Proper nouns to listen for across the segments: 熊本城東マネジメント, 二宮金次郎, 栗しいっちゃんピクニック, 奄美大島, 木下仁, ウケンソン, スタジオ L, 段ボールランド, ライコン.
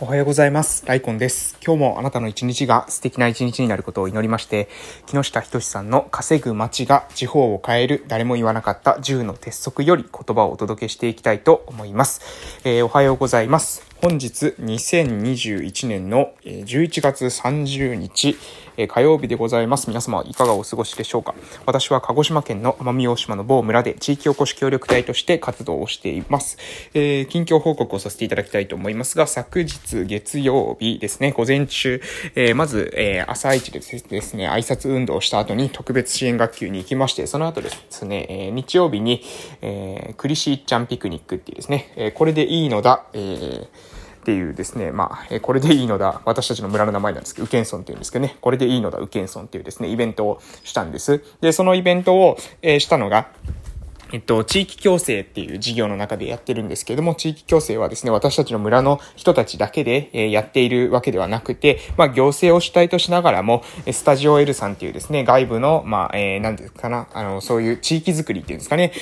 おはようございます。ライコンです。今日もあなたの一日が素敵な一日になることを祈りまして、木下仁さんの稼ぐ街が地方を変える誰も言わなかった10の鉄則より言葉をお届けしていきたいと思います。おはようございます。本日2021年の11月30日火曜日でございます。皆様いかがお過ごしでしょうか。私は鹿児島県の奄美大島の某村で地域おこし協力隊として活動をしています。近況報告をさせていただきたいと思いますが、昨日月曜日ですね、午前中、まず、朝一でですね、挨拶運動をした後に特別支援学級に行きまして、その後ですね、日曜日に、栗しいっちゃんピクニックっていうですね、これでいいのだ、っていうですね、これでいいのだ、私たちの村の名前なんですけど、ウケンソンっていうんですけどね、これでいいのだウケンソンっていうですね、イベントをしたんです。で、そのイベントを、したのが、地域共生っていう事業の中でやってるんですけれども、地域共生はですね、私たちの村の人たちだけで、やっているわけではなくて、行政を主体としながらも、スタジオ L さんっていうですね、外部の、なんですかな、そういう地域づくりっていうんですかね、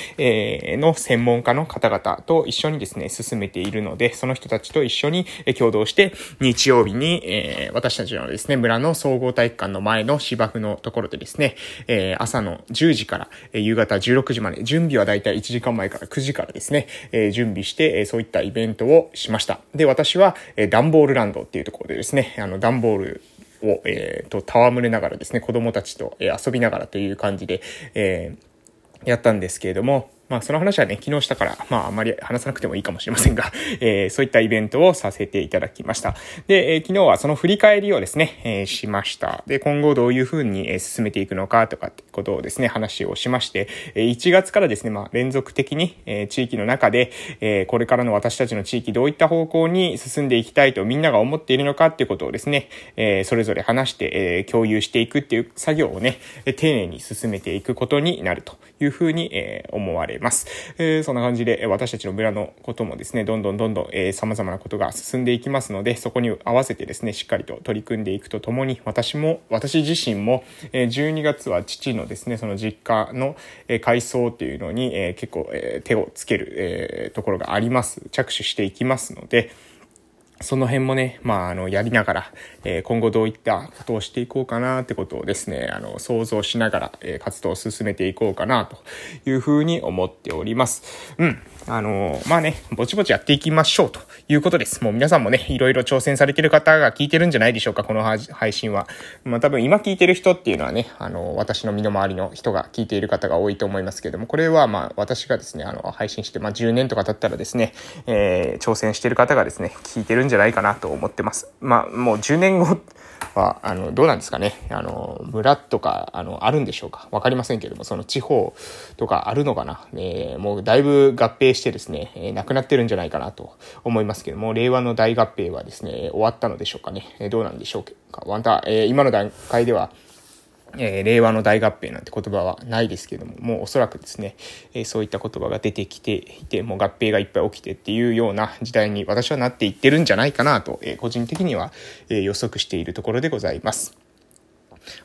の専門家の方々と一緒にですね、進めているので、その人たちと一緒に共同して、日曜日に、私たちのですね、村の総合体育館の前の芝生のところでですね、朝の10時から夕方16時まで、準備はだいたい1時間前から9時からですね、準備して、そういったイベントをしました。で、私は、段ボールランドっていうところでですね、段ボールを、戯れながらですね、子供たちと、遊びながらという感じで、やったんですけれども、その話はね、昨日したから、あんまり話さなくてもいいかもしれませんが、そういったイベントをさせていただきました。で、昨日はその振り返りをですね、しました。で、今後どういうふうに、進めていくのかとかってことをですね、話をしまして、1月からですね、連続的に、地域の中で、これからの私たちの地域どういった方向に進んでいきたいとみんなが思っているのかっていうことをですね、それぞれ話して、共有していくっていう作業をね、丁寧に進めていくことになるというふうに、思われます。そんな感じで私たちの村のこともですね、どんどん、様々なことが進んでいきますので、そこに合わせてですね、しっかりと取り組んでいくとともに、私自身も、12月は父のですね、その実家の、改装っていうのに、結構、手をつける、ところがあります。着手していきますので、その辺もね、やりながら、今後どういったことをしていこうかなってことをですね、想像しながら、活動を進めていこうかなというふうに思っております。ぼちぼちやっていきましょうということです。もう皆さんもね、いろいろ挑戦されてる方が聞いてるんじゃないでしょうか、この配信は。多分今聞いてる人っていうのはね、私の身の回りの人が聞いている方が多いと思いますけれども、これは私がですね、配信して、10年とか経ったらですね、挑戦してる方がですね、聞いてるんじゃないかなと思ってます。もう10年後は、どうなんですかね。村とか、あるんでしょうか。わかりませんけれども、その地方とかあるのかな。もうだいぶ合併してですね、なくなってるんじゃないかなと思いますけども、令和の大合併はですね、終わったのでしょうかね。どうなんでしょうか。今の段階では、令和の大合併なんて言葉はないですけども、もうおそらくですね、そういった言葉が出てきていて、もう合併がいっぱい起きてっていうような時代に私はなっていってるんじゃないかなと、個人的には、予測しているところでございます。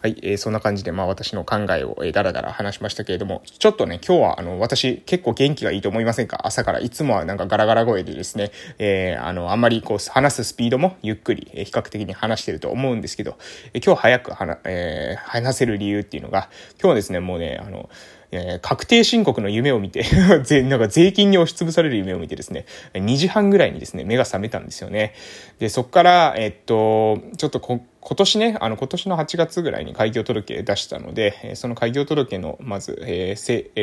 はい、そんな感じで、私の考えを、だらだら話しましたけれども、ちょっとね、今日は、私、結構元気がいいと思いませんか？朝から、いつもはなんかガラガラ声でですね、あんまりこう、話すスピードもゆっくり、比較的に話してると思うんですけど、今日早く話せる理由っていうのが、今日ですね、もうね、確定申告の夢を見てなんか税金に押しつぶされる夢を見てですね、2時半ぐらいにですね、目が覚めたんですよね。で、そっから、ちょっと今年ね、今年の8月ぐらいに開業届出したので、その開業届の、まず、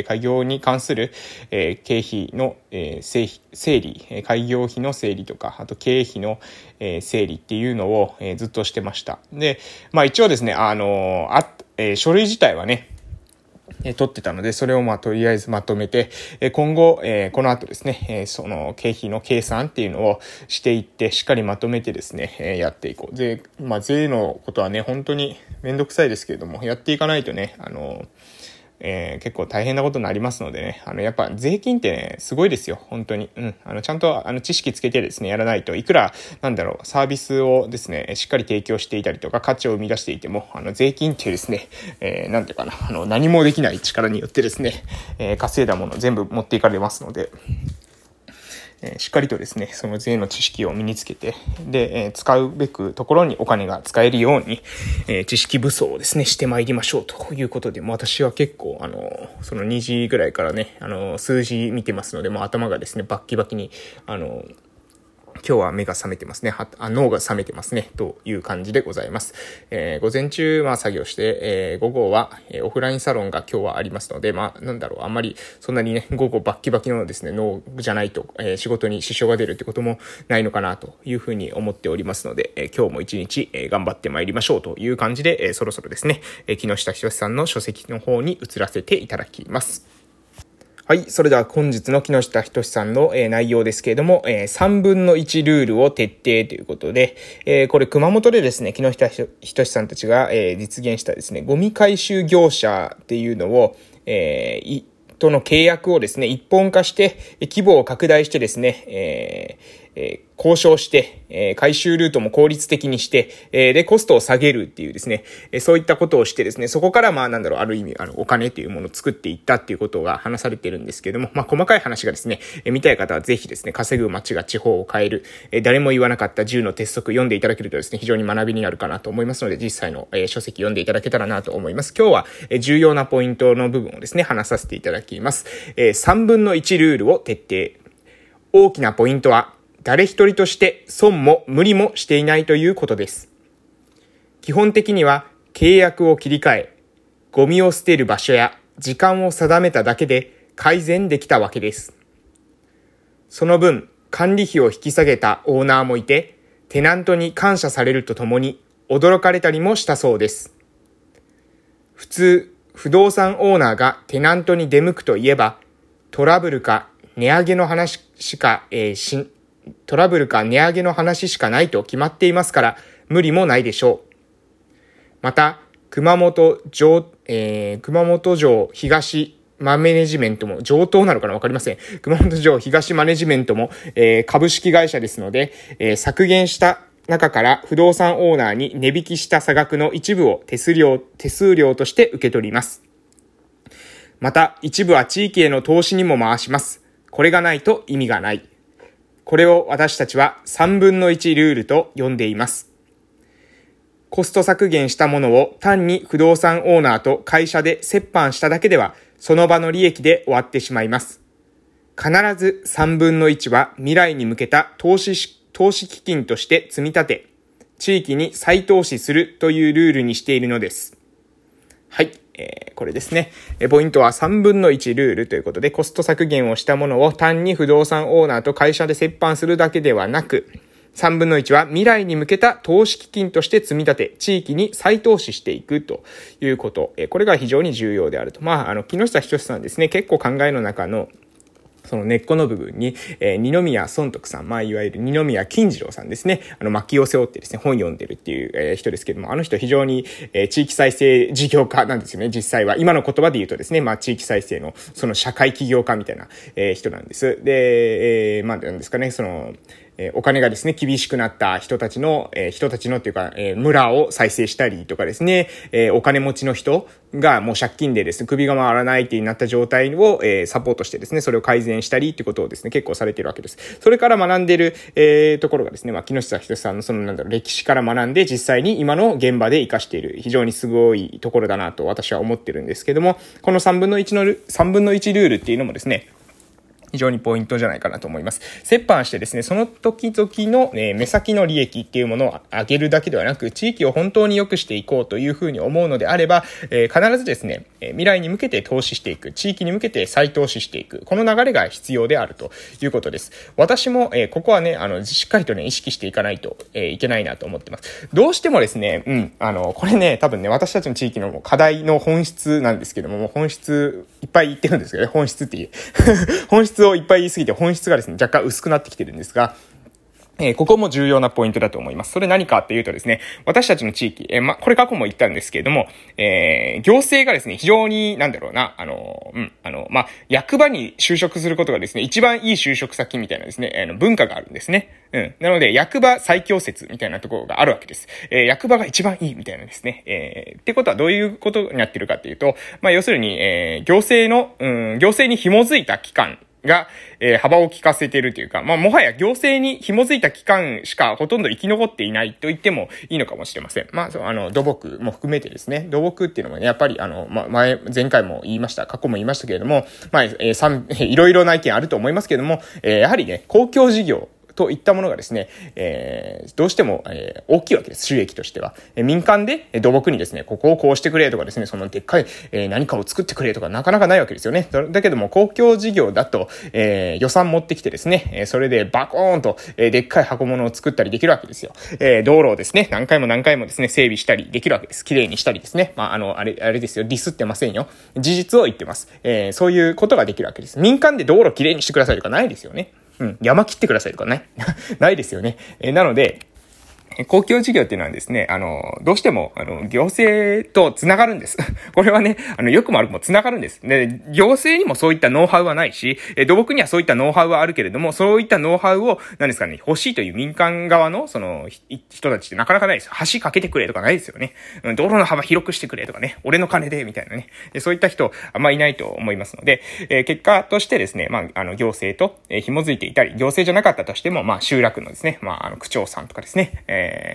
開業に関する、経費の、整理、開業費の整理とか、あと経費の、整理っていうのを、ずっとしてました。で、一応ですね、書類自体はね、取ってたので、それをとりあえずまとめて、今後、この後ですね、その経費の計算っていうのをしていって、しっかりまとめてですね、やっていこう。で、税のことはね、本当にめんどくさいですけれども、やっていかないとね、結構大変なことになりますのでね、やっぱ税金ってね、すごいですよ、本当に。ちゃんと知識つけてですね、やらないと、いくら、サービスをですね、しっかり提供していたりとか、価値を生み出していても、税金ってですね、何もできない力によってですね、稼いだもの全部持っていかれますので、しっかりとですね、その税の知識を身につけて、で、使うべくところにお金が使えるように、知識武装をですね、してまいりましょうということで、もう私は結構、その2時ぐらいからね、数字見てますので、もう頭がですね、バッキバキに、今日は目が覚めてますね。脳が覚めてますね。という感じでございます。午前中は作業して、午後はオフラインサロンが今日はありますので、まあ、なんだろう、あんまりそんなにね、午後バッキバキのですね、脳じゃないと、仕事に支障が出るってこともないのかなというふうに思っておりますので、今日も一日、頑張ってまいりましょうという感じで、そろそろですね、木下ひとしさんの書籍の方に移らせていただきます。はい。それでは本日の木下ひとしさんの内容ですけれども、3分の1ルールを徹底ということで、これ熊本でですね、木下ひとしさんたちが実現したですね、ゴミ回収業者っていうのを、との契約をですね、一本化して、規模を拡大してですね、交渉して、回収ルートも効率的にして、で、コストを下げるっていうですね、そういったことをしてですね、そこからまあなんだろう、ある意味、お金というものを作っていったっていうことが話されてるんですけども、まあ細かい話がですね、見たい方はぜひですね、稼ぐ街が地方を変える、誰も言わなかった10の鉄則読んでいただけるとですね、非常に学びになるかなと思いますので、実際の、書籍読んでいただけたらなと思います。今日は、重要なポイントの部分をですね、話させていただきます。3分の1ルールを徹底。大きなポイントは、誰一人として損も無理もしていないということです。基本的には契約を切り替え、ゴミを捨てる場所や時間を定めただけで改善できたわけです。その分、管理費を引き下げたオーナーもいて、テナントに感謝されるとともに驚かれたりもしたそうです。普通、不動産オーナーがテナントに出向くといえば、トラブルか値上げの話しかないと決まっていますから、無理もないでしょう。また、熊本城東マネジメントも、上等なのかなわかりません。熊本城東マネジメントも、株式会社ですので、削減した中から不動産オーナーに値引きした差額の一部を手数料として受け取ります。また、一部は地域への投資にも回します。これがないと意味がない。これを私たちは3分の1ルールと呼んでいます。コスト削減したものを単に不動産オーナーと会社で折半しただけでは、その場の利益で終わってしまいます。必ず3分の1は未来に向けた投資基金として積み立て、地域に再投資するというルールにしているのです。はい。これですね。ポイントは3分の1ルールということで、コスト削減をしたものを単に不動産オーナーと会社で折半するだけではなく、3分の1は未来に向けた投資基金として積み立て、地域に再投資していくということ。これが非常に重要であると。まあ、木下ひとしさんですね、結構考えの中のその根っこの部分に、二宮尊徳さん、まあ、いわゆる二宮金次郎さんですね、薪を背負ってですね、本読んでるっていう、人ですけども、あの人非常に、地域再生事業家なんですよね、実際は。今の言葉で言うとですね、まあ、地域再生の、その社会起業家みたいな、人なんです。で、まあ、なんですかね、その、お金がですね、厳しくなった人たちのっていうか、村を再生したりとかですね、お金持ちの人がもう借金でですね、首が回らないってなった状態を、サポートしてですね、それを改善したりってことをですね、結構されてるわけです。それから学んでる、ところがですね、まあ、木下ひとしさんのそのなんだろう、歴史から学んで実際に今の現場で活かしている、非常にすごいところだなと私は思ってるんですけども、この3分の1ルールっていうのもですね、非常にポイントじゃないかなと思います。折半してですね、その時々の、目先の利益っていうものを上げるだけではなく、地域を本当に良くしていこうというふうに思うのであれば、必ずですね、未来に向けて投資していく、地域に向けて再投資していく、この流れが必要であるということです。私も、ここはね、しっかりとね、意識していかないと、いけないなと思ってます。どうしてもですね、これね、多分ね、私たちの地域の課題の本質なんですけども、もう本質いっぱい言ってるんですけどね、本質をいっぱい言いすぎて本質がですね、若干薄くなってきてるんですが、ここも重要なポイントだと思います。それ何かっていうとですね、私たちの地域、これ過去も言ったんですけれども、行政がですね、非常に、なんだろうな、役場に就職することがですね、一番いい就職先みたいなですね、文化があるんですね。うん。なので、役場最強説みたいなところがあるわけです。役場が一番いいみたいなですね。ってことはどういうことになってるかっていうと、まあ、要するに、行政に紐づいた機関、が、幅を利かせているというか、まあ、もはや行政に紐づいた機関しかほとんど生き残っていないと言ってもいいのかもしれません。まあ、土木も含めてですね、土木っていうのもね、やっぱり前回も言いました、過去も言いましたけれども、まあ、いろいろな意見あると思いますけれども、やはりね、公共事業、といったものがですね、どうしても、大きいわけです。収益としては。民間で土木にですね、ここをこうしてくれとかですね、そのでっかい、何かを作ってくれとかなかなかないわけですよね。だけども公共事業だと、予算持ってきてですね、それでバコーンと、でっかい箱物を作ったりできるわけですよ。道路をですね、何回もですね、整備したりできるわけです。綺麗にしたりですね。まあ、あれですよ。ディスってませんよ。事実を言ってます。そういうことができるわけです。民間で道路綺麗にしてくださいとかないですよね。うん、山切ってくださいとかね。ないですよね。なので、公共事業っていうのはですね、どうしても、行政と繋がるんです。これはね、良くも悪くも繋がるんです。で、行政にもそういったノウハウはないし、土木にはそういったノウハウはあるけれども、そういったノウハウを、何ですかね、欲しいという民間側の、その、人たちってなかなかないです。橋かけてくれとかないですよね。道路の幅広くしてくれとかね、俺の金で、みたいなね。そういった人、あんまいないと思いますので、結果としてですね、まあ、行政と、紐づいていたり、行政じゃなかったとしても、まあ、集落のですね、まあ、区長さんとかですね、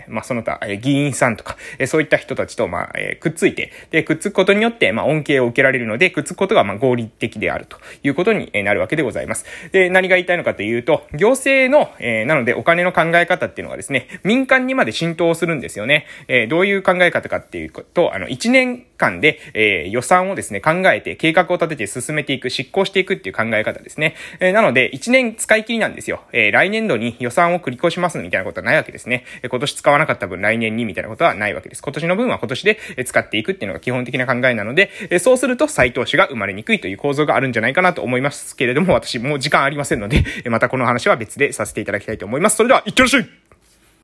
まあ、その他、議員さんとか、そういった人たちと、まあ、くっついて、で、くっつくことによって、まあ、恩恵を受けられるので、くっつくことが、まあ、合理的であるということになるわけでございます。で、何が言いたいのかというと、行政の、なので、お金の考え方っていうのがですね、民間にまで浸透するんですよね。どういう考え方かっていうと、1年間で、予算をですね、考えて、計画を立てて進めていく、執行していくっていう考え方ですね。なので、1年使い切りなんですよ。来年度に予算を繰り越しますみたいなことはないわけですね。今年使わなかった分来年にみたいなことはないわけです。今年の分は今年で使っていくっていうのが基本的な考えなので、そうすると再投資が生まれにくいという構造があるんじゃないかなと思いますけれども、私もう時間ありませんので、またこの話は別でさせていただきたいと思います。それでは、いってらっしゃい。